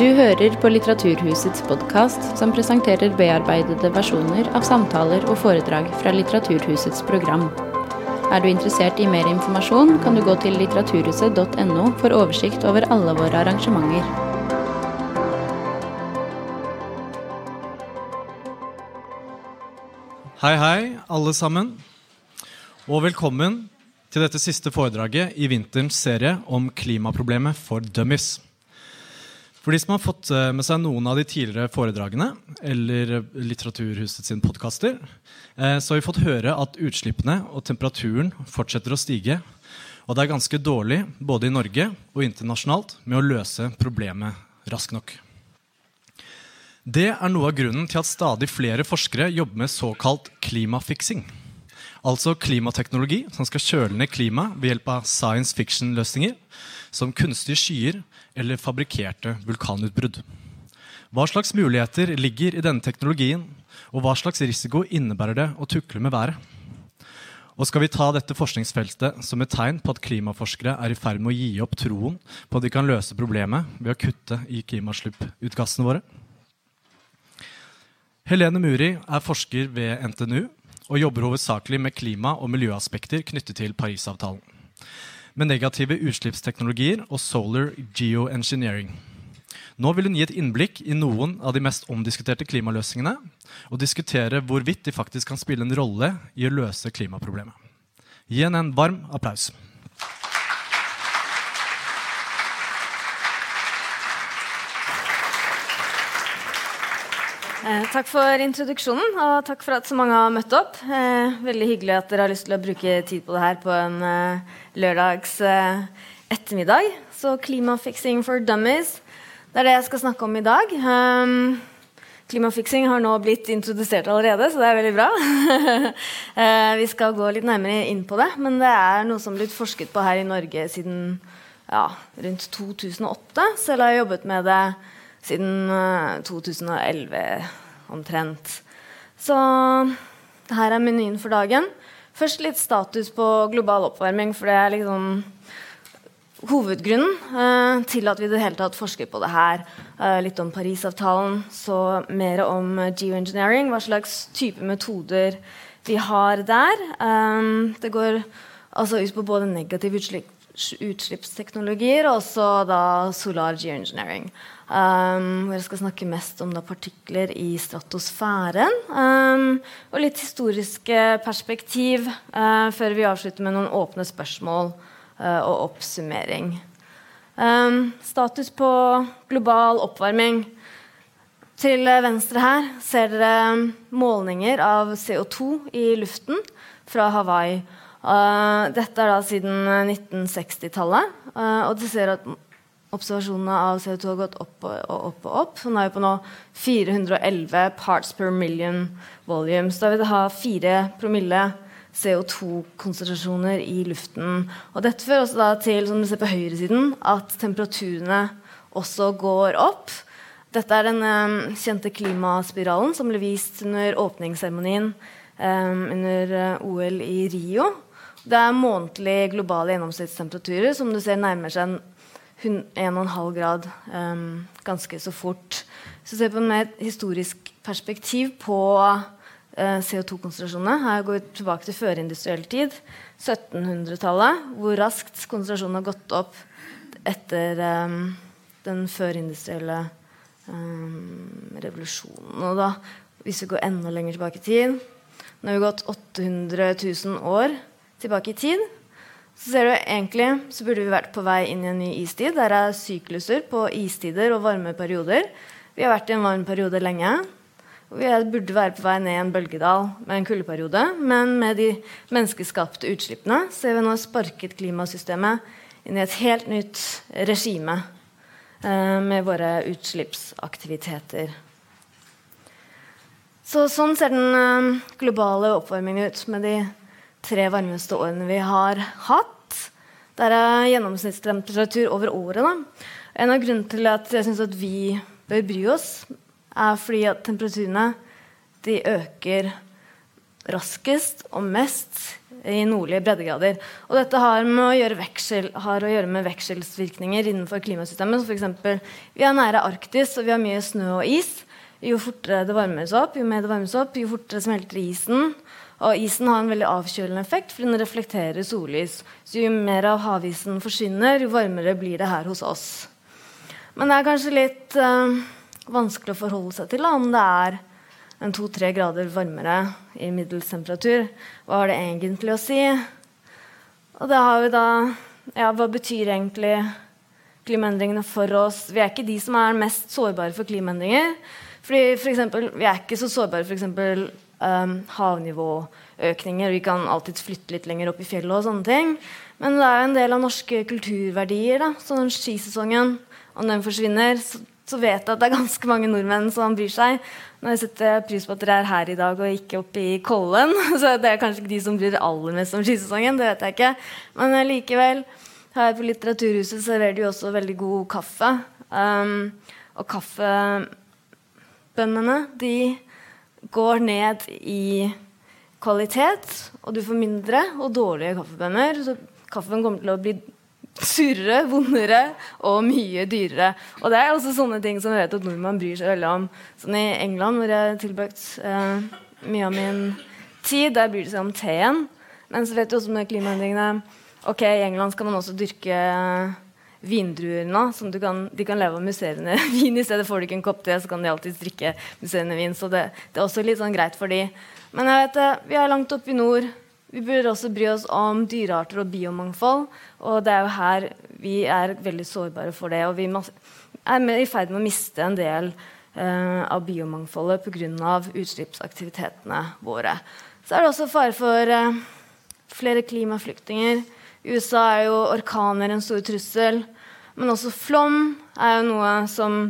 Du hører på Litteraturhusets podcast, som presenterer bearbeidede versjoner av samtaler og foredrag fra Litteraturhusets program. Du interessert I mer informasjon, kan du gå til litteraturhuset.no for oversikt over alle våre arrangementer. Hei, hei, alle sammen, og velkommen til dette siste foredraget I vinterens serie om klimaproblemet for dummies. For de som har fått med seg noen av de tidligere foredragene, eller Litteraturhuset sin podcaster, så har vi fått høre at utslippene og temperaturen fortsetter å stige, og det ganske dårlig, både I Norge og internasjonalt, med å løse problemet raskt nok. Det noe av grunnen til at stadig flere forskere jobber med såkalt klimafiksing. Altså klimateknologi som skal kjøle ned klima ved hjelp av science fiction-løsninger som kunstige skyer eller fabrikerte vulkanutbrudd. Hva slags muligheter ligger I denne teknologien, og hva slags risiko innebærer det å tukle med været? Og skal vi ta dette forskningsfeltet som et tegn på at klimaforskere I ferd med å gi opp troen på at de kan løse problemet ved å kutte I klimaslipputgassene våre? Helene Muri forsker ved NTNU og jobber hovedsakelig med klima- og miljøaspekter knyttet til Parisavtalen, med negative utslippsteknologier og solar geoengineering. Nå vil hun gi et innblikk I noen av de mest omdiskuterte klimaløsningene og diskutere hvorvidt de faktisk kan spille en rolle I å løse klimaproblemet. Gi henne en varm applaus. Takk for introduksjonen, og takk for at så mange har møtt opp. Veldig hyggelig at dere har lyst til å bruke tid på det her på en lørdags ettermiddag. Så klimafiksing for dummies, det det jeg skal snakke om I dag. Klimafiksing har nå blitt introdusert allerede, så det veldig bra. Vi skal gå litt nærmere inn på det, men det noe som blitt forsket på her I Norge siden rundt 2008. Selv har jeg jobbet med det siden 2011 omtrent. Så det her menyen for dagen. Først litt status på global oppvarming, for det liksom hovedgrunnen til at vi I det hele tatt forsker på det her. Litt om Parisavtalen, så mer om geoengineering, hva slags type metoder vi har der. Det går altså ut på både negativ utslippsteknologier, og også da solar geoengineering. Hvor jeg skal snakke mest om partikler I stratosfæren og litt historiske perspektiv før vi avslutter med noen åpne spørsmål og oppsummering. Status på global oppvarming. Til venstre her ser dere målinger av CO2 I luften fra Hawaii. Dette da siden 1960-tallet, og dere ser at observasjonene av CO2 har gått opp og opp og opp. Så nå vi på nå 411 parts per million volumes. Da vil det ha 4 promille CO2-konsentrasjoner I luften. Og dette fører også da til, som du ser på høyresiden, at temperaturene også går opp. Dette den kjente klimaspiralen som ble vist under åpningsseremonien under OL I Rio. Det månedlig globale gjennomsnittstemperaturer som du ser nærmer seg 1,5 grad ganske så fort. Så ser vi på en mer historisk perspektiv på CO2-konsentrasjonene. Her går vi tilbake til førindustriell tid, 1700-tallet, hvor raskt konsentrasjonen har gått opp etter den førindustrielle revolusjonen. Og da, hvis vi går enda lenger tilbake I tid, når vi har gått 800 000 år tilbake I tid, så ser du egentlig, så burde vi vært på vei inn I en ny istid. Der sykluser på istider og varme perioder. Vi har vært I en varm periode lenge. Vi burde være på vei ned I en bølgedal med en kuldeperiode. Men med de menneskeskapte utslippene så vi nå sparket klimasystemet inn I et helt nytt regime med våre utslippsaktiviteter. Så sånn ser den globale oppvarmingen ut med de 3 varmeste årene vi har hatt. Det gjennomsnittstemperatur over året. Da. En av grunnene til at jeg synes at vi bør bry oss, fordi at temperaturene de øker raskest og mest I nordlige breddegrader. Og dette har å gjøre med vekselsvirkninger innenfor klimasystemet. For eksempel, vi nære Arktis, og vi har mye snø og is. Jo fortere det varmes opp, jo mer det varmes opp, jo fortere smelter isen. Og isen har en veldig avkjølende effekt, fordi den reflekterer sollys. Så jo mer av havisen forsvinner, jo varmere blir det her hos oss. Men det kanskje litt vanskelig å forholde seg til, om det en 2-3 grader varmere I middelstemperatur. Hva har det egentlig å si? Og da har vi da, hva betyr egentlig klimaendringene for oss? Vi ikke de som mest sårbare for klimaendringer. Fordi for eksempel, vi ikke så sårbare for eksempel havnivåøkninger. Vi kan alltid flytte litt lenger opp I fjellet og sånne ting. Men det jo en del av norske kulturverdier, da. Så den skisesongen, om den forsvinner, så vet jeg at det ganske mange nordmenn som bryr seg. Når jeg setter pris på at dere her I dag og ikke oppe I Kollen, så det kanskje ikke de som bryr aller mest om skisesongen, det vet jeg ikke. Men likevel, her på Litteraturhuset serverer de også veldig god kaffe. Og kaffebønnene, de går ned I kvalitet, og du får mindre og dårlige kaffebønner. Så kaffen kommer til å bli surere, vondere og mye dyrere. Og det også sånne ting som jeg vet at nordmenn bryr seg veldig om. Sånn I England, hvor jeg har tilbrakt mye av min tid, der bryr det seg om teen. Men så vet du også om klimaendringene. Ok, I England skal man også dyrke vindruer nå, som de kan leve av musserende vin. I stedet får du ikke en kopp te, så kan de alltid drikke musserende vin. Så det også litt sånn greit for de. Men jeg vet det, vi langt opp I nord. Vi burde også bry oss om dyrearter og biomangfold, og det jo her vi veldig sårbare for det, og vi I ferd med å miste en del av biomangfoldet på grunn av utslippsaktivitetene våre. Så det også fare for flere klimaflyktinger. I USA jo orkaner en stor trussel, men også flom jo noe som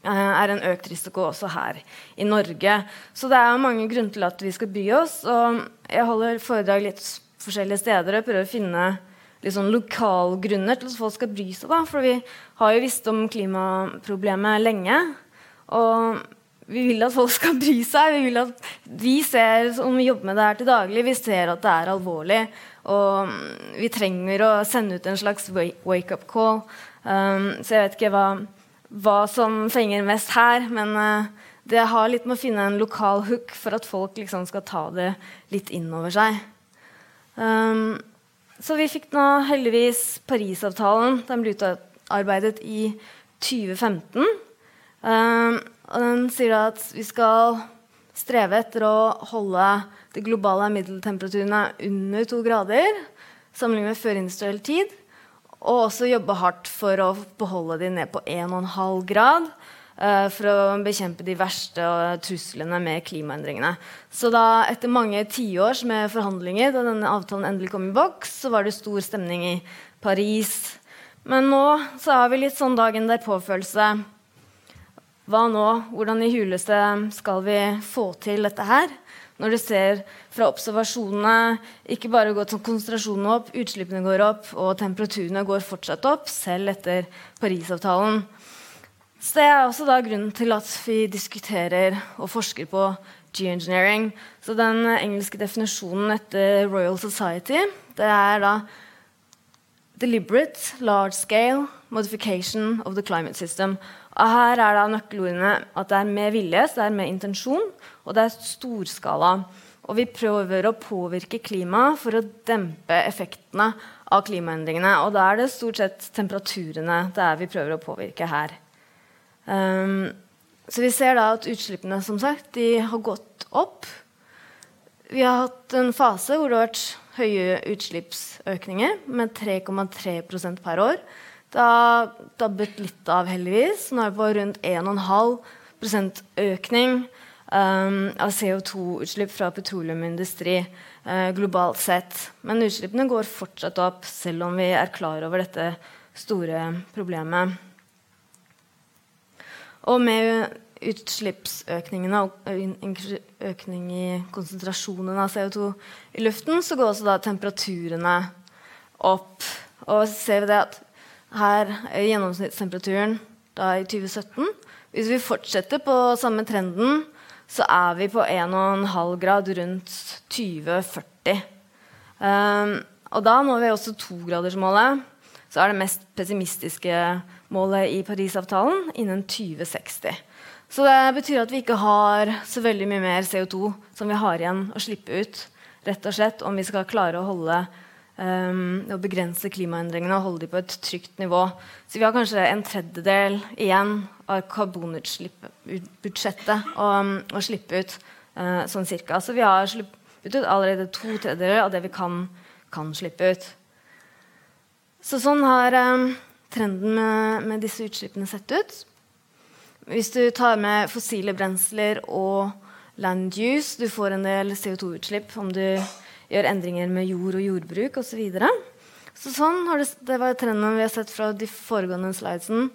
en økt risiko også her I Norge. Så det jo mange grunner til at vi skal bry oss, og jeg holder foredrag litt forskjellige steder, og prøver å finne litt sånn lokalgrunner til at folk skal bry seg da, for vi har jo visst om klimaproblemet lenge, og vi vil at folk skal bry seg, vi vil at vi ser, om vi jobber med det her til daglig, vi ser at det alvorlig, og vi trenger å sende ut en slags wake-up call, så jeg vet ikke hva som fenger mest her, men det har litt med å finne en lokal hook for at folk liksom skal ta det litt innover seg. Så vi fikk nå heldigvis Parisavtalen, den ble utarbeidet I 2015, og den sier at vi skal streve etter å holde de globale middeltemperaturene under 2 grader, sammenlignet med førindustriell tid, og også jobbe hardt for å beholde de ned på 1,5 grad for å bekjempe de verste truslene med klimaendringene. Så da, etter mange 10 år med forhandlinger, da denne avtalen endelig kom I boks, så var det stor stemning I Paris. Men nå så har vi litt sånn dagen der påfølelse. Hva nå? Hvordan I huleste skal vi få til dette her? Når du ser fra observasjonene, ikke bare går konsentrasjonen opp, utslippene går opp, og temperaturene går fortsatt opp, selv etter Parisavtalen. Så det også da grunnen til at vi diskuterer og forsker på geoengineering. Så den engelske definisjonen etter Royal Society, det da deliberate, large scale, modification of the climate system. Og her da nøkkelordene at det med vilje, det med intensjon, og det storskala. Og vi prøver å påvirke klima for å dempe effektene av klimaendringene. Og da det stort sett temperaturene det vi prøver å påvirke her. Så vi ser da at utslippene, som sagt, de har gått opp. Vi har hatt en fase hvor det har vært høye utslippsøkninger med 3,3% per år. Da dabbet litt av heldigvis. Nå det på rundt 1,5% økning av CO2-utslipp fra petroleumindustri globalt sett. Men utslippene går fortsatt opp, selv om vi klar over dette store problemet. Og med utslippsøkningene og økning I konsentrasjonen av CO2 I luften, så går også da temperaturene opp. Og så ser vi det at her gjennomsnittstemperaturen da I 2017. Hvis vi fortsetter på samme trenden, så vi på 1,5 grad rundt 2040. Og da når vi også 2-gradersmålet, så det mest pessimistiske målet I Parisavtalen innen 2060. Så det betyr at vi ikke har så veldig mye mer CO2 som vi har igjen å slippe ut, rett og slett, om vi skal klare å holde og begrense klimaendringene og holde dem på et trygt nivå. Så vi har kanskje en tredjedel igjen av karbonutslippbudsjettet å slippe ut, sånn cirka. Så vi har slippet ut allerede 2/3 av det vi kan slippe ut. Så sånn har trenden med disse utslippene sett ut. Hvis du tar med fossile brensler og land use, du får en del CO2-utslipp om du gjør endringer med jord og jordbruk og så videre. Så sånn har det var trenden vi har sett fra de foregående slidesen.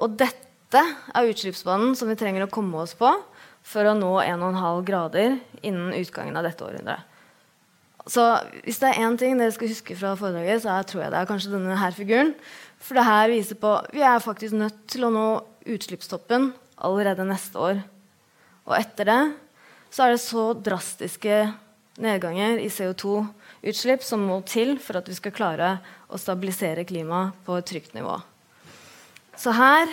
Og dette utslippsbanen som vi trenger å komme oss på for å nå 1,5 grader innen utgangen av dette århundret. Så hvis det en ting dere skal huske fra foredraget, så tror jeg det kanskje denne her figuren. For det her viser på at vi faktisk nødt til å nå utslippstoppen allerede neste år. Og etter det så det så drastiske nedganger I CO2-utslipp som må til for at vi skal klare å stabilisere klimaet på et trygt nivå. Så her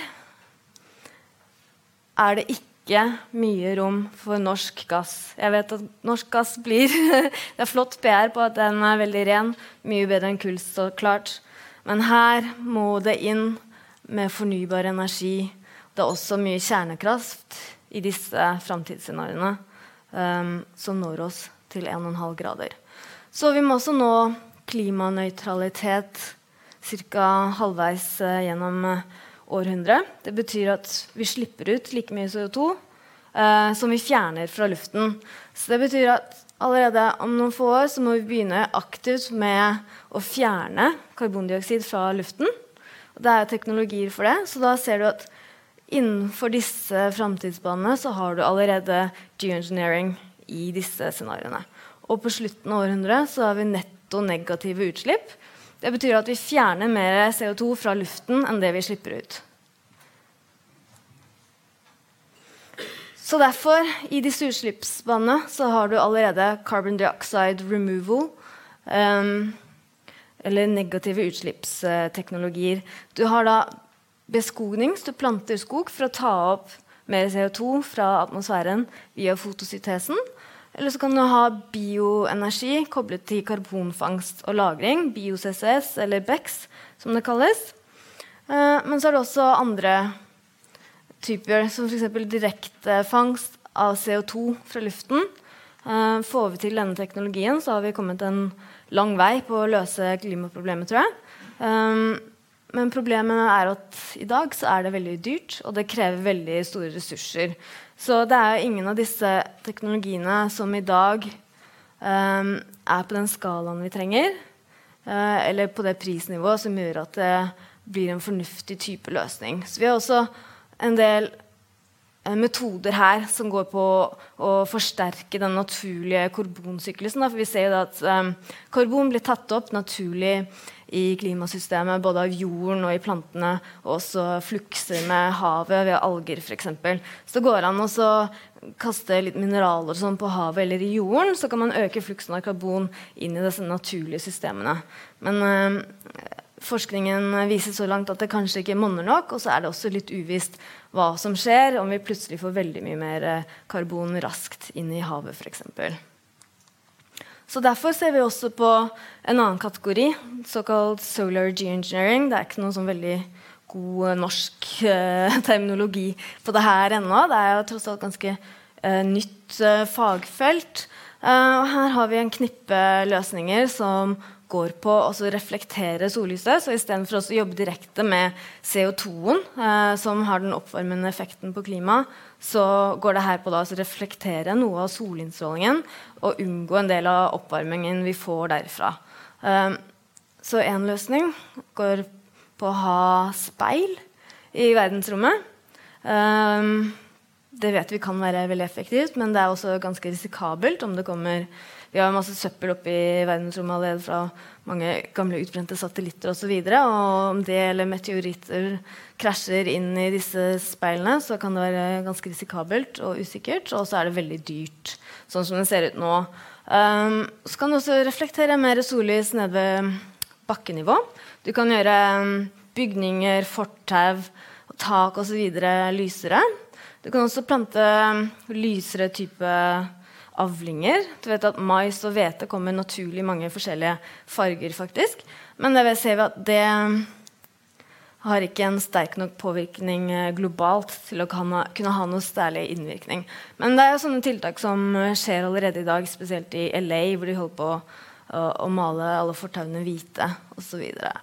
det ikke mye rom for norsk gass. Jeg vet at norsk gass blir det flott PR på at den veldig ren, mye bedre enn kull, så klart. Men her må det inn med fornybar energi. Det også mye kjernekraft I disse fremtidsscenariene som når oss til 1,5 grader. Så vi må også nå klimanøytralitet cirka halvveis gjennom århundre. Det betyr at vi slipper ut like mye CO2 som vi fjerner fra luften. Så det betyr at allerede om noen få år så må vi begynne aktivt med å fjerne karbondioksid fra luften. Og det teknologier for det, så da ser du at innenfor disse fremtidsbanene så har du allerede geoengineering I disse scenariene. Og på slutten av århundre så har vi netto negative utslipp. Det betyr at vi fjerner mer CO2 fra luften enn det vi slipper ut. Så derfor, I disse utslippsbanene, så har du allerede Carbon Dioxide Removal, eller negative utslippsteknologier. Du har da beskogning, så du planter skog for å ta opp mer CO2 fra atmosfæren via fotosyntesen, eller så kan du ha bioenergi koblet til karbonfangst og lagring, bio-CCS eller BECCS, som det kalles. Men så det også andre typer, som for eksempel direkte fangst av CO2 fra luften. Får vi til denne teknologien, så har vi kommet en lang vei på å løse klimaproblemet, tror jeg. Men problemet at I dag så det veldig dyrt, og det krever veldig store ressurser. Så det ingen av disse teknologiene som I dag på den skalaen vi trenger, eller på det prisnivået som gjør at det blir en fornuftig type løsning. Så vi har også en del metoder her som går på å forsterke den naturlige karbonsyklusen. For vi ser jo at karbon blir tatt opp naturlig I klimasystemet, både av jorden og I plantene, og også flukser med havet ved alger, for eksempel. Så det går an å kaste litt mineraler sånn på havet eller I jorden, så kan man øke fluksen av karbon inn I disse naturlige systemene. Men forskningen viser så langt at det kanskje ikke monner nok, og så det også litt uvisst hva som skjer, om vi plutselig får veldig mye mer karbon raskt inn I havet, for eksempel. Så derfor ser vi også på en annen kategori, såkalt solar geoengineering. Det ikke noen sånn veldig god norsk terminologi på det her ennå. Det jo tross alt ganske nytt fagfelt. Og her har vi en knippe løsninger som går på å reflektere sollyset, så I stedet for å jobbe direkte med CO2-en, som har den oppvarmende effekten på klima, så går det her på å reflektere noe av solinnstrålingen og unngå en del av oppvarmingen vi får derfra. Så en løsning går på å ha speil I verdensrommet. Det vet vi kan være veldig effektivt, men det også ganske risikabelt om det kommer. Vi har masse søppel oppe I verdensrommet allerede fra mange gamle utbrente satellitter og så videre, og om det eller meteoritter krasjer inn I disse speilene, så kan det være ganske risikabelt og usikkert, og så det veldig dyrt. Sånn som det ser ut nå, Så kan du også reflektere mer sollys ned ved bakkenivå. Du kan gjøre bygninger, fortau, tak og så videre lysere. Du kan også plante lysere type avlinger. Du vet at mais og vete kommer naturlig mange forskjellige farger faktisk. Men det vil si at det har ikke en sterk nok påvirkning globalt til å kunne ha noe særlig innvirkning. Men det jo sånne tiltak som skjer allerede I dag, spesielt I LA, hvor de holder på å male alle fortauene hvite, og så videre.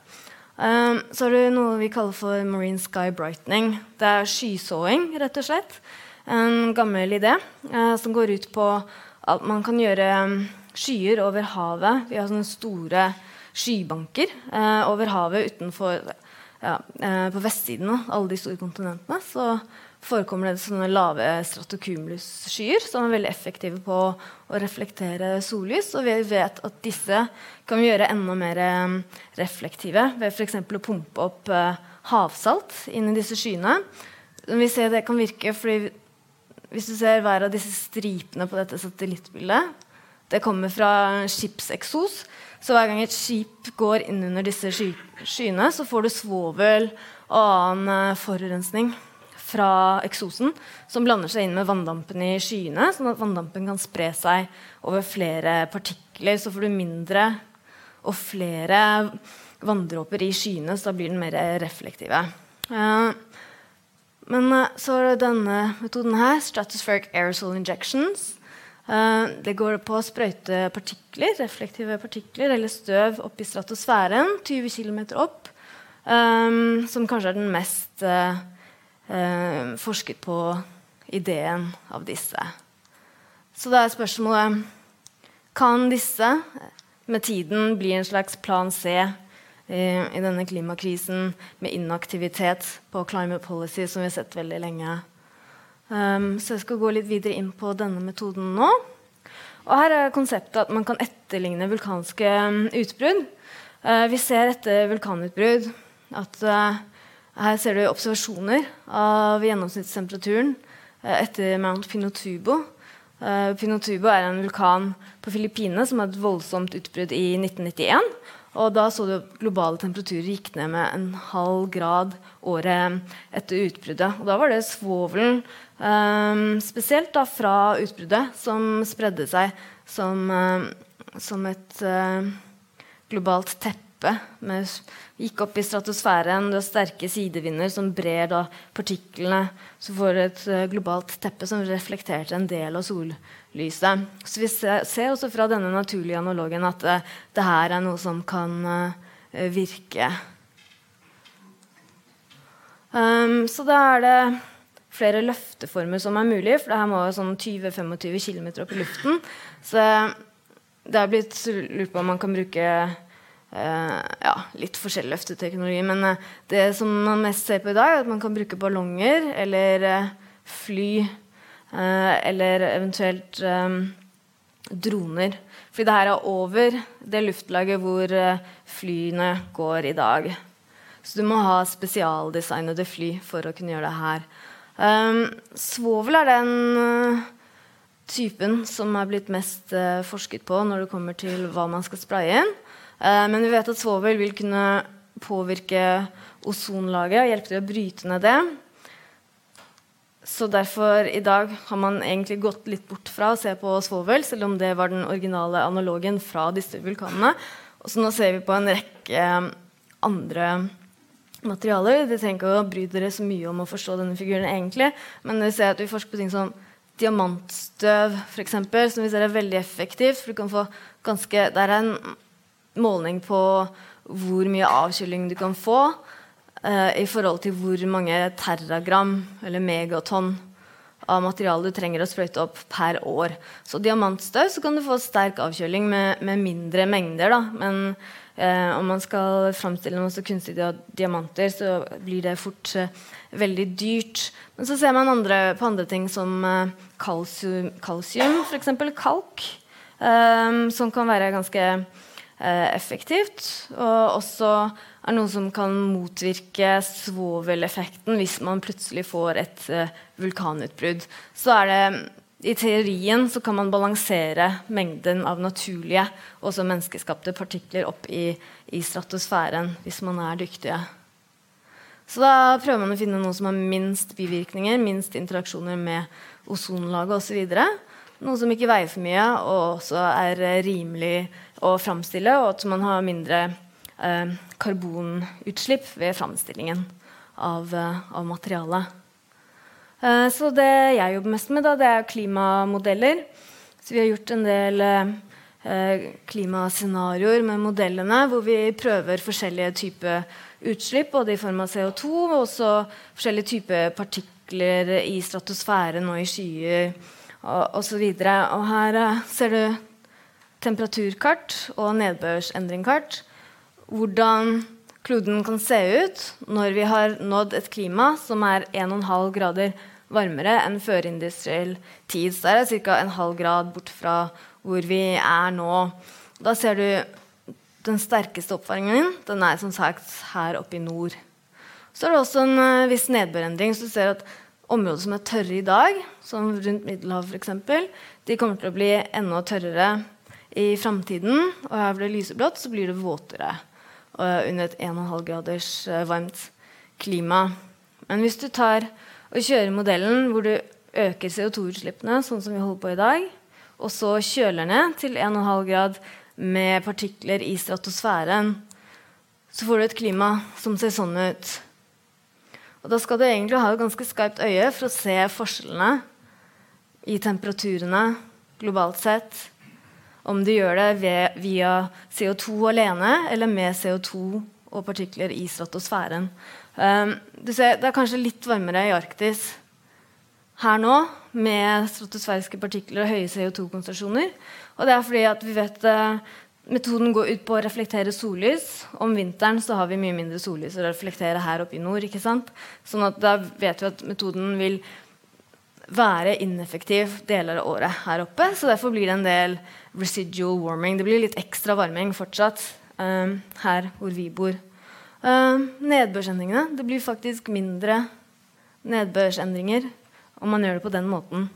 Så har du noe vi kaller for marine sky brightening. Det skysåing, rett og slett. En gammel idé som går ut på at man kan gjøre skyer over havet. Vi har sånne store skybanker over havet utenfor, på vestsiden av alle de store kontinentene. Så forekommer det sånne lave stratocumulus-skyer som veldig effektive på å reflektere sollys, og vi vet at disse kan vi gjøre enda mer reflektive ved for eksempel å pumpe opp havsalt inn I disse skyene. Vi ser det kan virke, fordi hvis du ser hver av disse stripene på dette satellittbildet, det kommer fra skipseksos, så hver gang et skip går inn under disse skyene, så får du svovel og annen forurensning fra eksosen, som blander seg inn med vanndampen I skyene, sånn at vanndampen kan spre seg over flere partikler, så får du mindre og flere vanndråper I skyene, så da blir den mer reflektive. Men så er det denne metoden her, Stratospheric Aerosol Injections. Det går på å sprøyte partikler, reflektive partikler, eller støv opp I stratosfæren, 20 kilometer opp, som kanskje den mest forsket på ideen av disse. Så det spørsmålet, kan disse med tiden bli en slags plan C I denne klimakrisen med inaktivitet på climate policy som vi har sett veldig lenge? Så jeg skal gå litt videre inn på denne metoden nå. Og her konseptet at man kan etterligne vulkanske utbrudd. Vi ser etter vulkanutbrudd at her ser du observasjoner av gjennomsnittstemperaturen etter Mount Pinatubo. Pinatubo en vulkan på Filippinene som hadde et voldsomt utbrudd I 1991, og da så du at globale temperaturer gikk ned med 0,5 grad året etter utbruddet. Og da var det svovelen, spesielt da fra utbruddet, som spredde seg som et globalt teppe. Gikk opp I stratosfæren, du har sterke sidevinder som brer da partiklene, så får du et globalt teppe som reflekterer en del av sollyset. Så vi ser også fra denne naturlige analogen at det her noe som kan virke. Så da det flere løfteformer som mulige, for det her må jo sånn 20-25 kilometer opp I luften, så det har blitt lurt på om man kan bruke litt forskjellig løfteteknologi, men det som man mest ser på I dag at man kan bruke ballonger eller fly eller eventuelt droner, fordi det her over det luftlaget hvor flyene går I dag, så du må ha spesialdesignede fly for å kunne gjøre det her. Svovel den typen som blitt mest forsket på når det kommer til hva man skal spraye inn. Men vi vet at svovel vil kunne påvirke ozonlaget og hjelpe til å bryte ned det. Så derfor I dag har man egentlig gått litt bort fra å se på svovel, selv om det var den originale analogen fra disse vulkanene. Og så nå ser vi på en rekke andre materialer. Dere trenger ikke å bry dere så mye om å forstå denne figuren egentlig, men dere ser at vi forsker på ting som diamantstøv, for eksempel, som vi ser veldig effektivt, for du kan få ganske... Det en måling på hvor mye avkjøling du kan få I forhold til hvor mange teragram eller megaton av materiale du trenger å sprøyte opp per år. Så diamantstøv så kan du få sterk avkjøling med mindre mengder da, men om man skal fremstille noen så kunstige diamanter så blir det fort veldig dyrt. Men så ser man på andre ting som kalsium, for eksempel kalk, som kan være ganske effektivt, og også noe som kan motvirke svoveleffekten hvis man plutselig får et vulkanutbrudd. Så det I teorien så kan man balansere mängden av naturliga och så mänskliga partiklar upp I stratosfären hvis man är dyktig. Så då prövar man att finna något som har minst bivirkningar, minst interaktioner med ozonlaget och så vidare. Något som inte väger för mycket och så är rimligt att framställa och att man har mindre karbonutsläpp vid framställningen av materialet. Så det jag jobbar mest med då det är klimamodeller. Så vi har gjort en del klimascenarier med modellerna hvor vi prövar olika typer utsläpp både I form av CO2 och så olika typer partiklar I stratosfären och I skyer och så vidare. Och här ser du temperaturkart och nedbörsendringkart. Hvordan kloden kan se ut när vi har nått ett klimat som är 1,5 grader varmare än förindustriell tid. Så är det cirka 1,5 grad bort från hvor vi är nu. Då ser du den starkaste uppvärmningen. Den är som sagt här uppe I norr. Så är det också en viss nedbörsendring så du ser att områden som är torra idag, som runt Middelhavet för exempel, de kommer att bli ännu torrare I framtiden och här blir det lyseblått så blir det våtare. Under ett 1,5 graders varmt klima. Men hvis du tar och kör modellen hvor du ökar CO2-utsläppen sånn som vi håller på I dag och så köler ner till 1,5 grad med partiklar I stratosfären så får du ett klimat som ser sånn ut. Och då ska du egentligen ha ett ganska skarpt öga för att se skillnaderna I temperaturerna globalt sett. Om du gör det via CO2 alene eller med CO2 och partiklar I stratosfären. Du ser det är kanske lite varmare I Arktis här nu med stratosfäriska partiklar och höga CO2-koncentrationer. Och det är för att vi vet metoden går ut på att reflektera solljus. Om vintern så har vi mycket mindre solljus och reflekterar här uppe I norr, ikke sant? Så att då vet vi att metoden vill vara ineffektiv delar av året här uppe så därför blir det en del residual warming. Det blir lite extra varming fortsatt här hvor vi bor. Nedbörsendringarna, det blir faktiskt mindre nedbörsendringar om man gör det på den måten.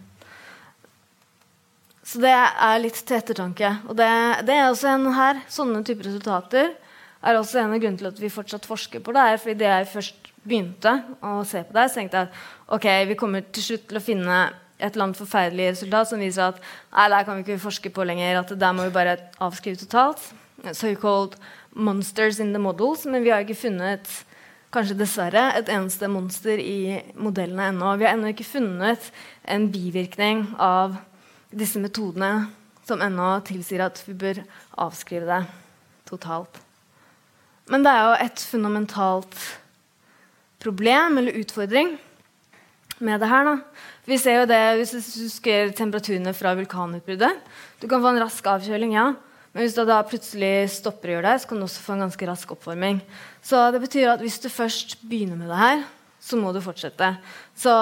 Så det är lite till eftertanke och det är också en här sånne typer resultater är också en av grunden till att vi fortsatt forskar på det här för det är först begynte å se på det, så tenkte jeg at ok, vi kommer til slutt til å finne et eller annet forferdelig resultat som viser at nei, der kan vi ikke forske på lenger, at der må vi bare avskrive totalt. So-called monsters in the models, men vi har ikke funnet, kanskje dessverre, et eneste monster I modellene ennå. Vi har ennå ikke funnet en bivirkning av disse metodene som ennå tilsier at vi bør avskrive det totalt. Men det jo et fundamentalt problem eller utfordring med det her da. Vi ser jo det hvis du husker temperaturene fra vulkanutbruddet. Du kan få en rask avkjøling, ja. Men hvis du da plutselig stopper å gjøre det, så kan du også få en ganske rask oppvarming. Så det betyr at hvis du først begynner med det her, så må du fortsette. Så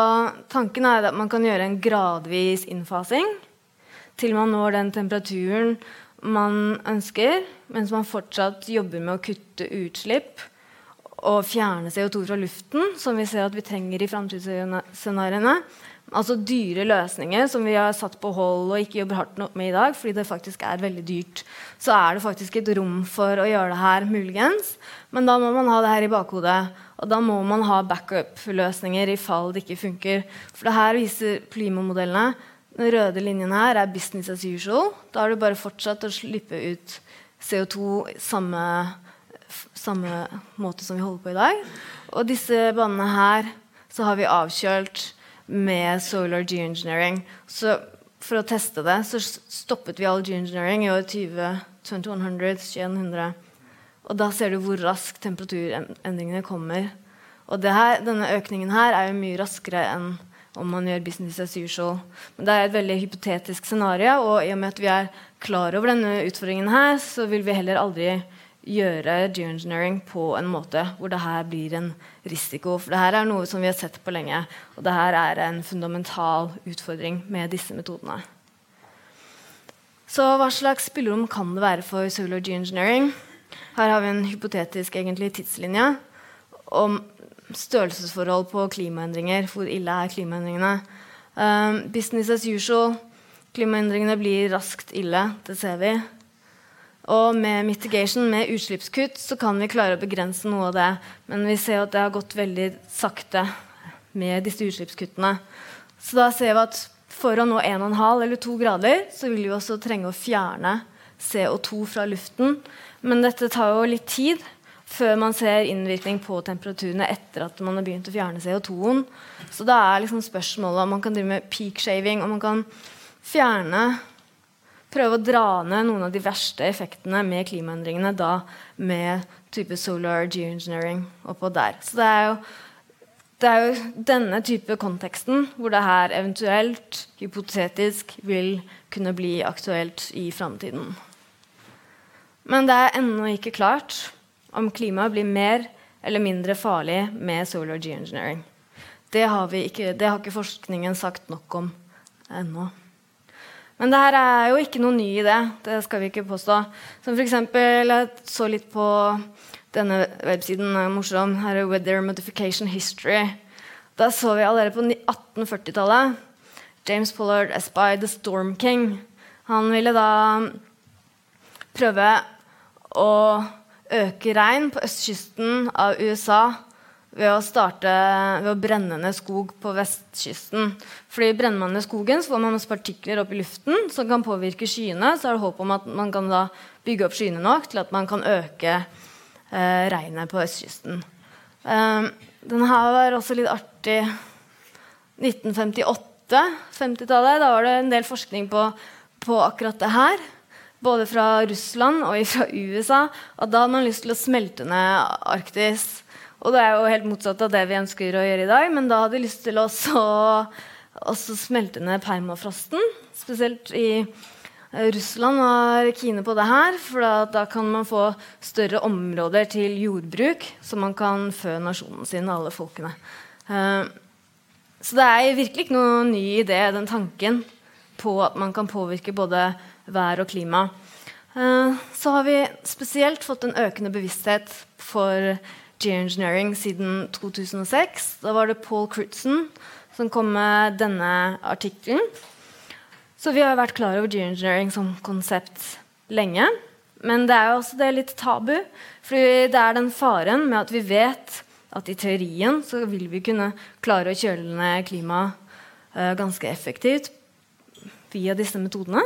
tanken at man kan gjøre en gradvis innfasing til man når den temperaturen man ønsker, mens man fortsatt jobber med å kutte utslipp og fjerne CO2 fra luften, som vi ser at vi trenger I fremtidsscenariene. Altså dyre løsninger som vi har satt på hold og ikke jobber hardt nok med I dag, fordi det faktisk veldig dyrt. Så det faktisk et rom for å gjøre det her muligens, men da må man ha det her I bakhodet, og da må man ha backup-løsninger I fall det ikke funker. For det her viser klimamodellene. Den røde linjen her business as usual. Da har du bare fortsatt å slippe ut CO2 samme måte som vi håller på I dag. Och disse banene här så har vi avkjølt med solar geoengineering. Så för att testa det så stoppet vi all geoengineering I år 2100. Och då ser du hur raskt temperaturändringarna kommer. Och det här denna ökningen här är ju mycket raskare än om man gör business as usual. Men det är ett väldigt hypotetiskt scenario och I och med att vi är klara över den utfordringen här så vill vi heller aldrig göra geoengineering på en måte hvor det här blir en risiko för det här är något som vi har sett på länge och det här är en fundamental utfordring med disse metoderna. Så vad slags spelrum kan det vara för solar geoengineering? Här har vi en hypotetisk egentlig tidslinje om størrelsesforhold på klimaendringer, hvor ille klimaendringene Business as usual. Klimaendringene blir raskt ille, det ser vi. Og med mitigation, med utslippskutt, så kan vi klare å begrense noe av det. Men vi ser at det har gått veldig sakte med disse utslippskuttene. Så da ser vi at for å nå 1,5 eller 2 grader, så vil vi også trenge å fjerne CO2 fra luften. Men dette tar jo litt tid før man ser innvirkning på temperaturene etter at man har begynt å fjerne CO2-en. Så da liksom spørsmålet om man kan drive med peak shaving, om man kan prøve å dra ned noen av de verste effektene med klimaendringene, da med type solar geoengineering oppå der. Så det er jo denne type konteksten hvor det her eventuelt, hypotetisk, vil kunne bli aktuelt i fremtiden. Men det ennå ikke klart om klimaet blir mer eller mindre farlig med solar geoengineering. Det har ikke forskningen sagt nok om ennå. Men det her jo ikke noen ny idé, det skal vi ikke påstå. Som for eksempel, jeg så litt på denne websiden, morsom, her Weather Modification History. Da så vi allerede på 1840-tallet, James Pollard Espy, The Storm King. Han ville da prøve å øke regn på østkysten av USA ved å brenne ned skog på vestkysten. Fordi brenner man ned skogen, så får man masse partikler opp i luften som kan påvirke skyene, så er det håp om at man kan da bygge opp skyene nok til at man kan øke regnet på østkysten. Den her var også litt artig. 1958, 50-tallet, da var det en del forskning på akkurat det her. Både fra Russland og fra USA, at da hadde man lyst til å smelte ned Arktis. Og det jo helt motsatt av det vi ønsker å gjøre i dag, men da hadde de lyst til å også smelte ned permafrosten. Spesielt i Russland var kine på det her, for da kan man få større områder til jordbruk, som man kan fø nasjonen sin, alle folkene. Så det virkelig ikke noen ny idé, den tanken på at man kan påvirke både vær og klima. Så har vi spesielt fått en økende bevissthet for geoengineering siden 2006. Da var det Paul Crutzen som kom med denne artikkelen. Så vi har vært klar over geoengineering som konsept lenge, men det jo også det litt tabu, fordi det den faren med at vi vet at i teorien så vil vi kunne klare å kjøle ned klimaet ganske effektivt via disse metodene.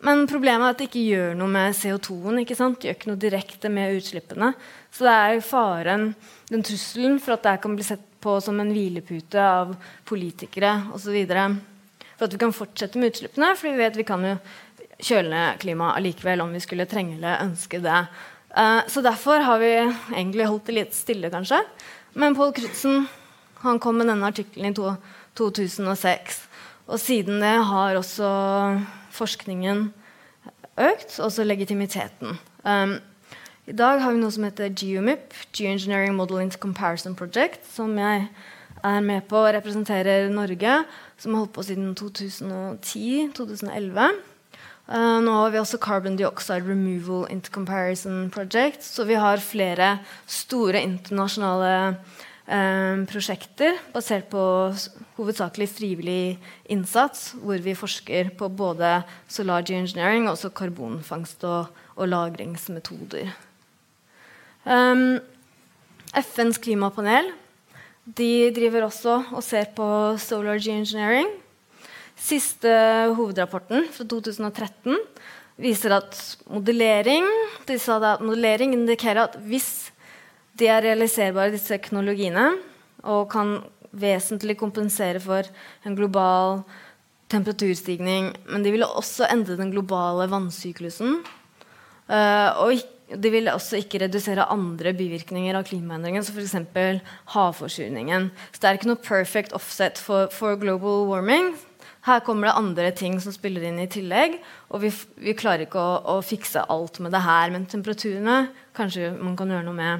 Men problemet at det ikke gjør noe med CO2-en, ikke sant? Det gjør ikke noe direkte med utslippene. Så det jo faren, den trusselen for at det kan bli sett på som en hvilepute av politikere og så videre. For at vi kan fortsette med utslippene, for vi vet vi kan jo kjøle ned klimaet likevel om vi skulle trenge eller ønske det. Så derfor har vi egentlig holdt det litt stille, kanskje. Men Paul Crutzen, han kom med denne artikkelen i 2006. Og siden det har også forskningen økt, og så legitimiteten. I dag har vi noe som heter GeoMIP, Geoengineering Model Intercomparison Project, som jeg med på og representerer Norge, som har holdt på siden 2010-2011. Nå har vi også Carbon Dioxide Removal Intercomparison Project, så vi har flere store internasjonale prosjekter basert på hovedsakelig frivillig innsats, hvor vi forsker på både solar geoengineering og også karbonfangst og lagringsmetoder. FNs klimapanel, de driver også og ser på solar geoengineering. Siste hovedrapporten fra 2013 viser at modellering indikerer at hvis de realiserbare, disse teknologiene, og kan vesentlig kompensere for en global temperaturstigning, men de ville også endre den globale vannsyklusen, og de ville også ikke redusere andre bivirkninger av klimaendringen, som for eksempel havforsurningen. Så det ikke noe perfect offset for global warming. Her kommer det andre ting som spiller inn i tillegg, og vi klarer ikke å fikse alt med det her, men temperaturene kanskje man kan gjøre noe med.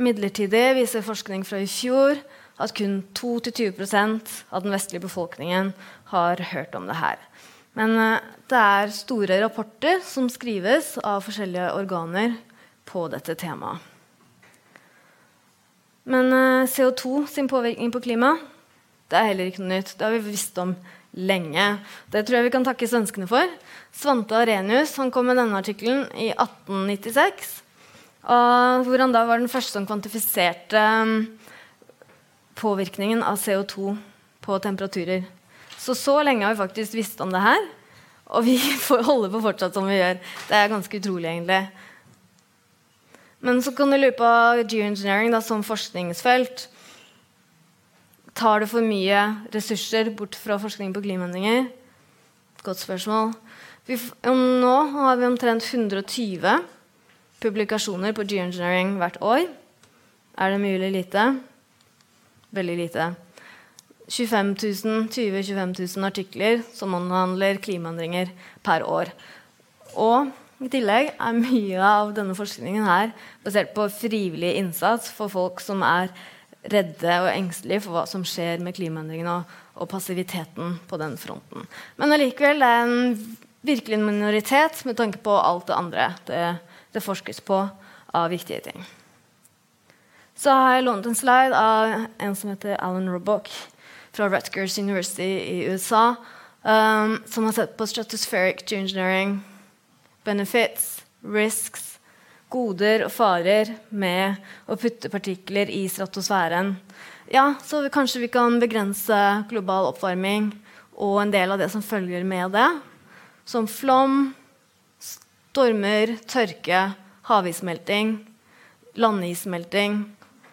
Midlertidig viser forskning fra i fjor at kun 2-20% av den vestlige befolkningen har hørt om det her. Men det store rapporter som skrives av forskjellige organer på dette temaet. Men CO2 sin påvirkning på klima, Det heller ikke noe nytt. Det har vi visst om lenge. Det tror jeg vi kan takke svenskene for. Svante Arrhenius, han kom med denne artiklen I 1896, hvor han da var den første som kvantifiserte påvirkningen av CO2 på temperaturer. Så lenge har vi faktisk visst om det her, og vi får holde på fortsatt som vi gjør. Det ganske utrolig egentlig. Men så kan du lure på geoengineering da, som forskningsfelt. Tar det for mye ressurser bort fra forskning på klimaendringer? Godt spørsmål. Nå har vi omtrent 120 publikasjoner på geoengineering hvert år. Det mye eller lite? Veldig lite. 20-25 000 artikler som omhandler klimaendringer per år. Og I tillegg mye av denne forskningen her basert på frivillig innsats for folk som redde og engstelige for hva som skjer med klimaendringene og passiviteten på den fronten. Men allikevel det en virkelig minoritet med tanke på alt det andre det forskes på av viktige ting. Så har jeg lånt en slide av en som heter Alan Robock fra Rutgers University I USA som har sett på stratospheric geoengineering benefits, risks, goder og farer med å putte partikler I stratosfæren. Ja, så kanskje vi kan begrense global oppvarming og en del av det som følger med det, som flom, stormer, tørke, havismelting, landismelting,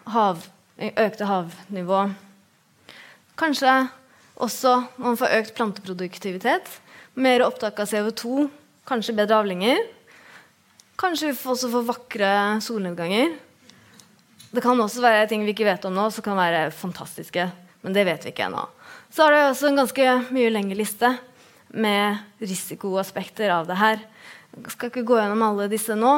økte havnivå. Kanskje også man får økt planteproduktivitet, mer opptak av CO2, Kanskje bedre avlinger. Kanskje vi også får vakre solnedganger. Det kan også være ting vi ikke vet om nå, som kan være fantastiske, men det vet vi ikke ennå. Så har det også en ganske mye lengre liste med risikoaspekter av det her. Jeg skal ikke gå gjennom alle disse nå,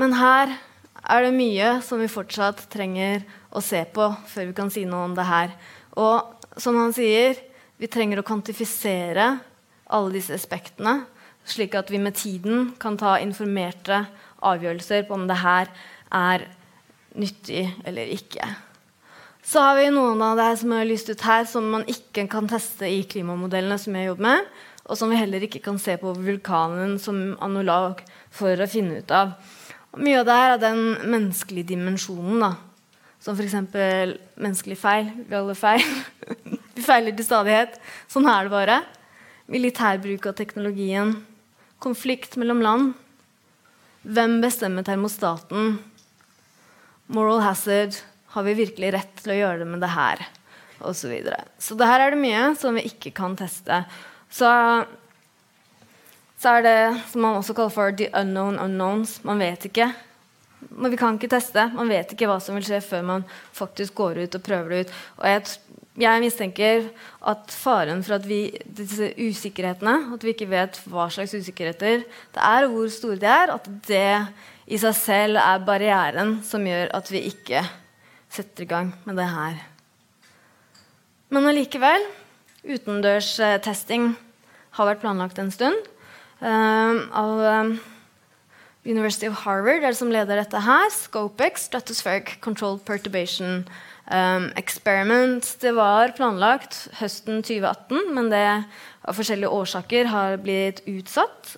men her det mye som vi fortsatt trenger å se på før vi kan si noe om det her. Og som han sier, vi trenger å kvantifisere alle disse aspektene, slik at vi med tiden kan ta informerte avgjørelser på om det her nyttig eller ikke. Så har vi noen av det her som lyst ut her, som man ikke kan teste I klimamodellene som jeg jobber med, og som vi heller ikke kan se på vulkanen som analog for å finne ut av. Og mye av det her den menneskelige dimensjonen, da. Som for eksempel menneskelig feil, vi alle feil. Vi feiler til stadighet, sånn det bare. Militærbruk av teknologien, konflikt mellom land, hvem bestemmer termostaten, moral hazard, har vi virkelig rett til å gjøre det med det her, og så videre. Så det her det mye som vi ikke kan teste. Så det som man også kaller for the unknown unknowns, man vet ikke. Men vi kan ikke teste, man vet ikke hva som vil skje før man faktisk går ut og prøver det ut. Og jeg mistenker at faren for at vi, disse usikkerhetene, at vi ikke vet hva slags usikkerheter det og hvor store de at det I seg selv barrieren som gjør at vi ikke setter I gang med det her. Men allikevel, utendørstesting har vært planlagt en stund av University of Harvard som leder dette her, Scopex, Stratospheric Controlled Perturbation Experiment. Det var planlagt høsten 2018, men det av forskjellige årsaker har blitt utsatt.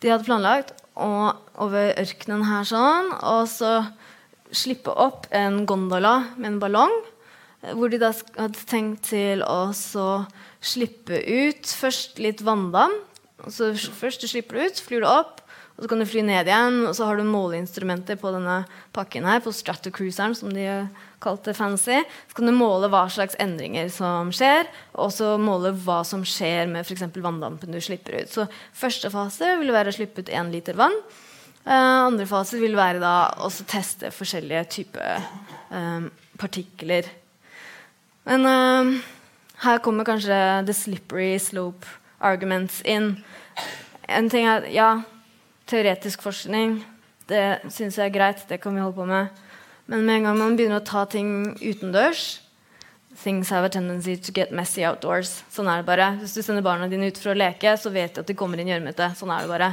De hadde planlagt over ørkenen her sånn, og så slippe opp en gondola med en ballong, hvor de da hadde tenkt til å slippe ut først litt vanndam, og så først du slipper det ut, flyr det opp, og så kan du fly ned igjen, og så har du måleinstrumenter på denne pakken her, på Stratocruiseren, som de kalte fancy. Så kan du måle hva slags endringer som skjer, og så måle hva som skjer med for eksempel vanndampen du slipper ut. Så første fase vil være å slippe ut 1 liter vann. Andre fase vil være da også teste forskjellige typer partikler. Men her kommer kanskje the slippery slope arguments inn. En ting teoretisk forskning, det synes jeg greit, det kan vi holde på med. Men med en gang man begynner å ta ting utendørs, things have a tendency to get messy outdoors. Sånn det bare. Hvis du sender barna dine ut for å leke, så vet du at de kommer inn I gjørmete. Sånn det bare.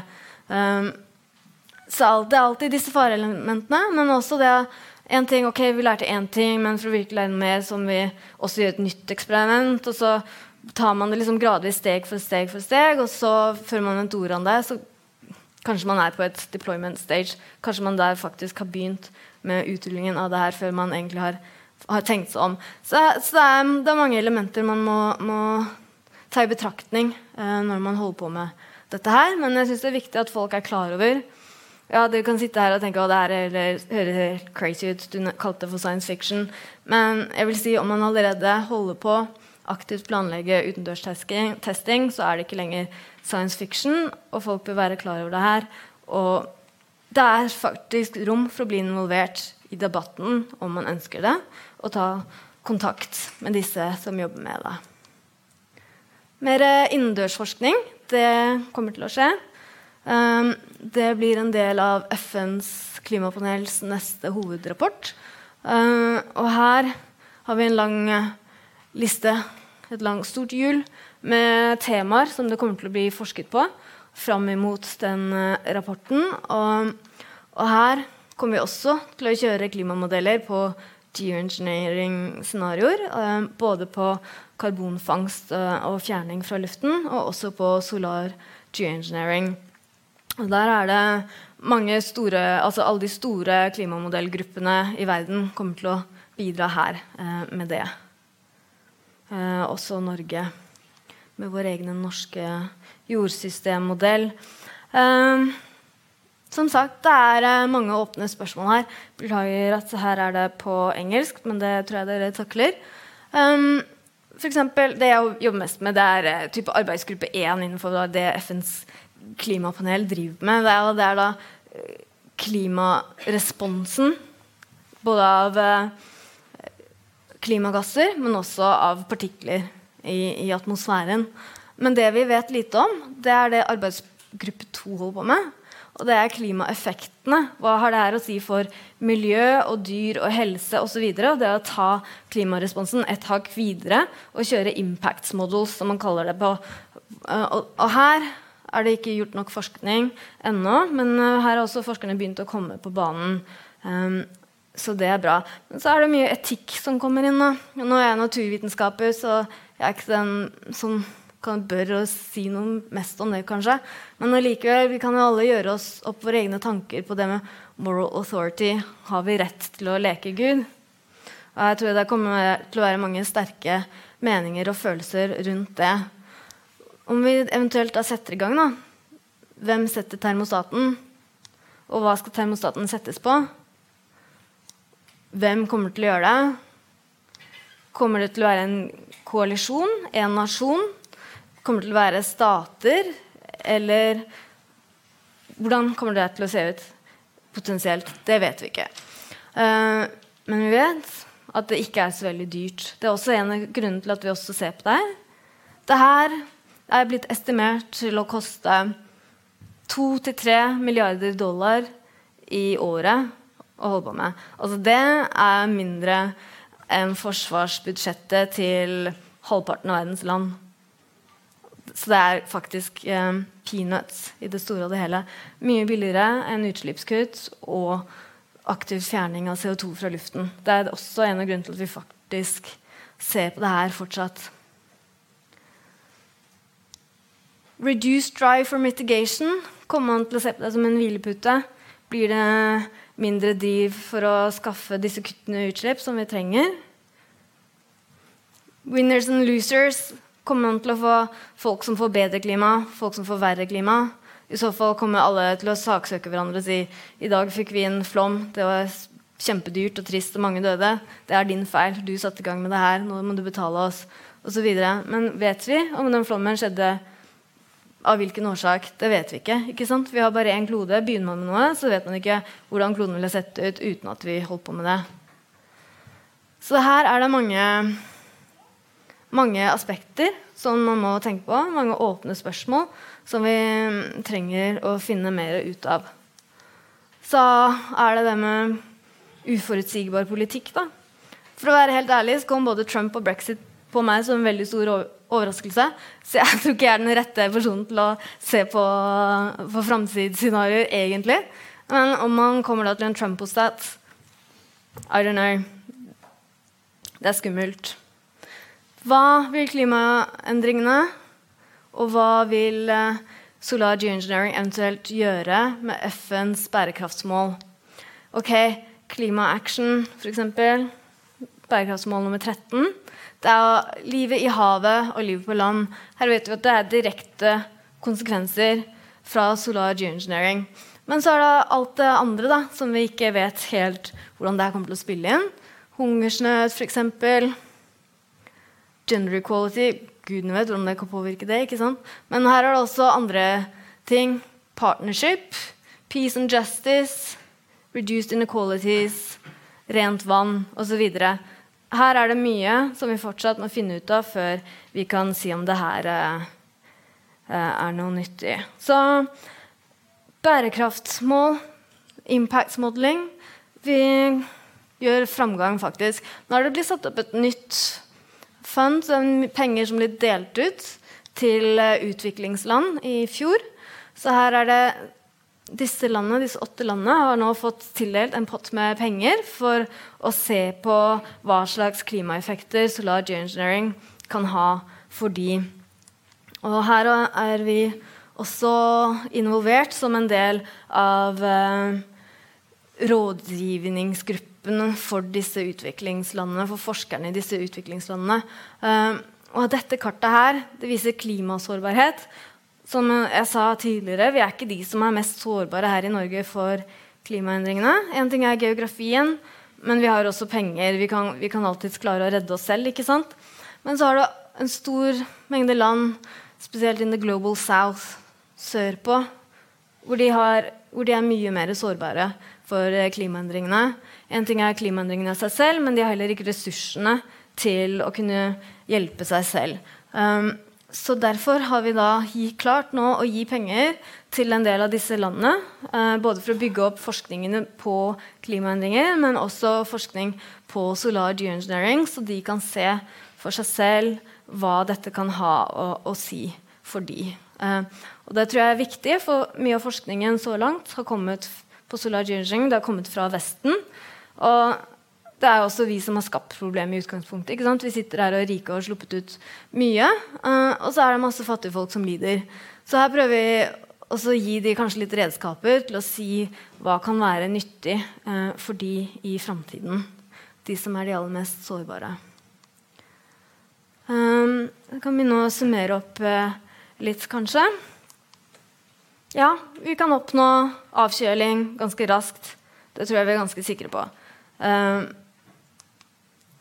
Så det alltid disse farelementene, men også det en ting, ok, vi lærte en ting, men for å virkelig lære mer som vi også gjør et nytt eksperiment, og så tar man det liksom gradvis steg for steg, og så fører man en tour an det, så kanskje man på et deployment stage, kanskje man der faktisk har begynt med utrullingen av det her før man egentlig har tenkt seg om. Så det er mange elementer man må ta I betraktning når man holder på med dette her, men jeg synes det viktig at folk klar over. Ja, du kan sitte her og tenke, det her hører helt crazy ut, du kalte det for science fiction, men jeg vil si, om man allerede holder på aktivt planlegge utendørstesting, så det ikke lenger science fiction, og folk bør være klar over det her, og det faktisk rom for å bli involvert I debatten, om man ønsker det, og ta kontakt med disse som jobber med det. Mer innendørsforskning, det kommer til å skje. Det blir en del av FNs klimapanels neste hovedrapport. Og her har vi en lang liste, et langt stort hjul, med temaer som det kommer til å bli forsket på, fram imot den rapporten. Og her kommer vi også til å kjøre klimamodeller på geoengineering-scenarioer, både på karbonfangst og fjerning fra luften, og også på solar geoengineering. Og der det mange store, altså alle de store klimamodellgruppene I verden kommer til å bidra her med det. Også Norge, med vår egen norske jordsystemmodell. Som sagt, det mange åpne spørsmål her. Beklager at her det på engelsk, men det tror jeg dere takler. For eksempel, det jeg jobber mest med, det type arbeidsgruppe 1 innenfor det FNs klimapanel driver med. Det da klimaresponsen, både av klimagasser, men også av partikler I atmosfæren. Men det vi vet lite om, det det arbeidsgruppe 2 holder på med, og det klimaeffektene. Hva har det her å si for miljø og dyr og helse og så videre? Og det å ta klimaresponsen et hakk videre og kjøre impact models, som man kaller det på. Og her det ikke gjort nok forskning ennå, men her har også forskerne begynt å komme på banen, så det bra. Men så det mye etikk som kommer inn da. Nå jeg naturvitenskaper, så jeg ikke den som bør å si noe mest om det kanskje, men likevel, vi kan jo alle gjøre oss opp våre egne tanker på det med moral authority. Har vi rett til å leke Gud? Og jeg tror det kommer til å være mange sterke meninger og følelser rundt det. Om vi eventuelt setter I gang da, hvem setter termostaten? Og hva skal termostaten settes på? Hvem kommer til å gjøre det? Kommer det til å være en koalisjon, en nasjon? Kommer det til å være stater? Eller hvordan kommer det til å se ut? Potensielt, det vet vi ikke. Men vi vet at det ikke så veldig dyrt. Det også en av grunnen til at vi også ser på det her. Det her blitt estimert til å koste 2 til 3 milliarder dollar I året å holde på med. Altså det mindre enn forsvarsbudsjettet til halvparten av verdens land. Så det faktisk peanuts I det store og det hele. Mye billigere enn utslippskutt og aktiv fjerning av CO2 fra luften. Det også en av grunnen til at vi faktisk ser på det her fortsatt. Reduced drive for mitigation, kommer man til å se på det som en hvilepute? Blir det mindre driv for å skaffe disse kuttene utslipp som vi trenger? Winners and losers, kommer man til å få folk som får bedre klima, folk som får verre klima? I så fall kommer alle til å saksøke hverandre og si, I dag fikk vi en flom, det var kjempedyrt og trist og mange døde. Det din feil, du satte I gang med det her, nå må du betale oss, og så videre. Men vet vi om den flommen skjedde av hvilken årsak, det vet vi ikke, ikke sant? Vi har bare en klode, begynner man med noe, så vet man ikke hvordan kloden ville sett ut uten at vi holdt på med det. Så her det mange aspekter som man må tenke på, mange åpne spørsmål som vi trenger å finne mer ut av. Så det det med uforutsigbar politikk da. For å være helt ærlig, så kom både Trump og Brexit på meg som en veldig stor overraskelse, så jeg tror ikke jeg den rette personen til å se på fremtidsscenarier egentlig, men om man kommer da til en Trump-stat I don't know. Det er skummelt. Hva vil klimaendringene, og hva vil Solar Geoengineering eventuelt gjøre med FNs bærekraftsmål? Ok, klimaaction for eksempel, bærekraftsmål nummer 13. Det er livet i havet og livet på land. Her vet vi at det er direkte konsekvenser fra Solar Geoengineering. Men så det alt det andre da, som vi ikke vet helt hvordan det kommer til å spille inn. Hungersnød for eksempel. Gender equality, gudene vet hvordan det kan påvirke det, ikke sant? Men her det også andre ting. Partnership, peace and justice, reduced inequalities, rent vann, og så videre. Her det mye som vi fortsatt må finne ut av før vi kan si om det her noe nyttig. Så bærekraftsmål, impact modeling, vi gjør framgang faktisk. Nå det blitt satt opp et nytt fund, penger som blitt delt ut til utviklingsland I fjor. Så her det disse landene, disse 8 landene, har nå fått tildelt en pott med penger for å se på hva slags klimaeffekter Solar Geoengineering kan ha for de. Og her vi også involvert som en del av rådgivningsgruppen for disse utviklingslandene, for forskerne I disse utviklingslandene. Og dette kartet her, det viser klimasårbarhet. Som jeg sa tidligere, vi ikke de som mest sårbare her I Norge for klimaendringene. En ting geografien, men vi har også penger. Vi kan alltid klare å redde oss selv, ikke sant? Men så har du en stor mengde land, spesielt in the global south, sørpå, hvor de mye mer sårbare for klimaendringene. En ting klimaendringene av seg selv, men de har heller ikke ressursene til å kunne hjelpe seg selv. Så derfor har vi da klart nå å gi penger til en del av disse landene, både for å bygge opp forskningene på klimaendringer, men også forskning på solar geoengineering, så de kan se for seg selv hva dette kan ha å si for de. Og det tror jeg viktig, for mye av forskningen så langt har kommet på solar geoengineering, det har kommet fra Vesten, og det også vi som har skapt problemet I utgangspunktet, ikke sant? Vi sitter her og er rike og har sluppet ut mye, og så det masse fattige folk som lider. Så her prøver vi også å gi de kanskje litt redskaper til å si hva kan være nyttig for de I fremtiden, de som de aller mest sårbare. Kan vi nå summere opp litt, kanskje? Ja, vi kan oppnå avkjøling ganske raskt. Det tror jeg vi ganske sikre på.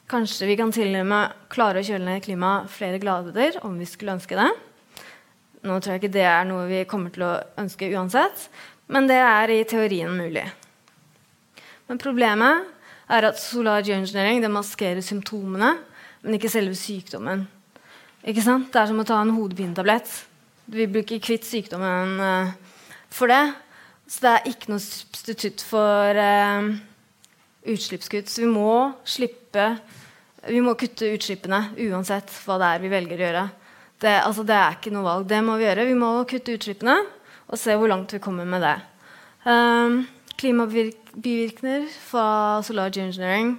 Kanskje vi kan til og med klare å kjøle ned klima flere grader om vi skulle ønske det. Nå tror jeg ikke det noe vi kommer til å ønske uansett, men det I teorien mulig. Men problemet at solar geoengineering det maskerer symptomene, men ikke selve sykdommen. Ikke sant? Det som å ta en hodepinetablett. Vi blir ikke kvitt sykdommen for det, så det ikke noe substitutt for utslippskutt, så vi må kutte utslippene uansett hva det vi velger å gjøre. Det ikke noe valg, det må vi gjøre. Vi må kutte utslippene og se hvor langt vi kommer med det. Klimabivirkninger fra solar geoengineering,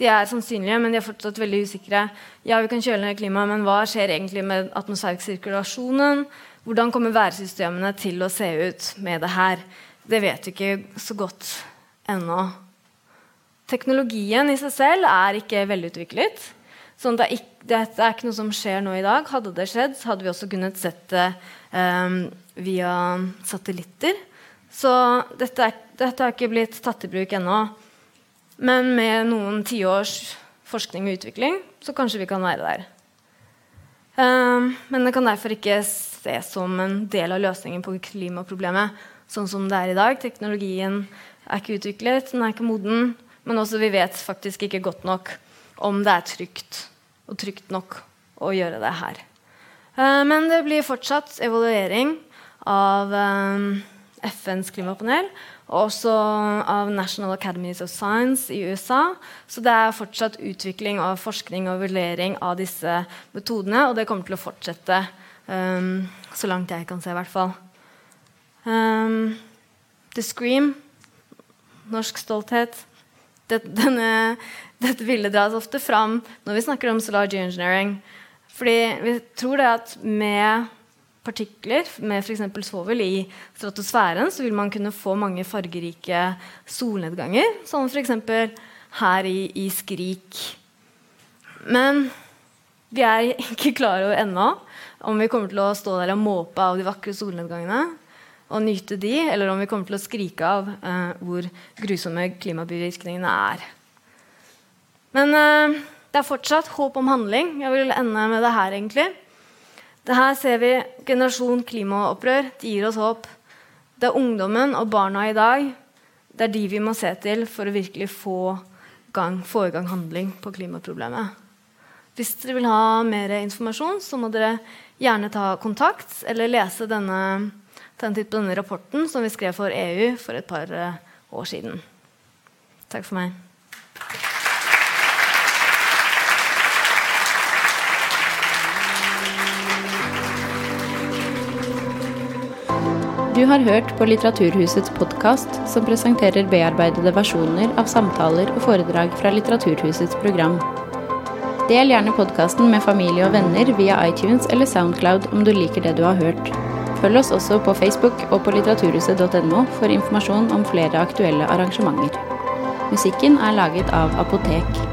de sannsynlige, men de fortsatt veldig usikre. Ja, vi kan kjøle ned klima, men hva skjer egentlig med atmosfærsirkulasjonen? Hvordan kommer værsystemene til å se ut med det her? Det vet vi ikke så godt ennå. Teknologien I seg selv ikke velutviklet, så det ikke noe som skjer nå I dag. Hadde det skjedd, så hadde vi også kunnet sett det via satellitter. Så dette har ikke blitt tatt I bruk ennå. Men med noen 10 års forskning og utvikling, så kanskje vi kan være der. Men det kan derfor ikke ses som en del av løsningen på klimaproblemet, sånn som det I dag. Teknologien ikke utviklet, den ikke moden, men også vi vet faktisk ikke godt nok om det trygt og trygt nok å gjøre det her. Men det blir fortsatt evaluering av FNs klimapanel, og også av National Academies of Science I USA, så det fortsatt utvikling av forskning og evaluering av disse metodene, og det kommer til å fortsette så langt jeg kan se I hvert fall. The Scream, norsk stolthet, dette ville dras ofte fram når vi snakker om solar geoengineering. Fordi vi tror det at med partikler, med for eksempel svovel I stratosfæren, så vil man kunne få mange fargerike solnedganger, som for eksempel her I Skrik. Men vi ikke klare over ennå om vi kommer til å stå der og måpe av de vakre solnedgangene og nyte de, eller om vi kommer til å skrike av hvor grusomme klimabevirkningene Men det fortsatt håp om handling. Jeg vil ende med det her egentlig. Det her ser vi generasjon klimaopprør. De gir oss håp. Det ungdommen og barna I dag. Det de vi må se til for å virkelig få I gang handling på klimaproblemet. Hvis dere vil ha mer informasjon, så må dere gjerne ta kontakt, eller lese ta en titt på denne rapporten som vi skrev for EU for et par år siden. Takk for meg. Du har hørt på Litteraturhusets podcast, som presenterer bearbeidede versjoner av samtaler og foredrag fra Litteraturhusets program. Del gjerne podcasten med familie og venner via iTunes eller SoundCloud om du liker det du har hørt. Følg oss også på Facebook og på litteraturhuset.no for informasjon om flere aktuelle arrangementer. Musikken laget av Apotek.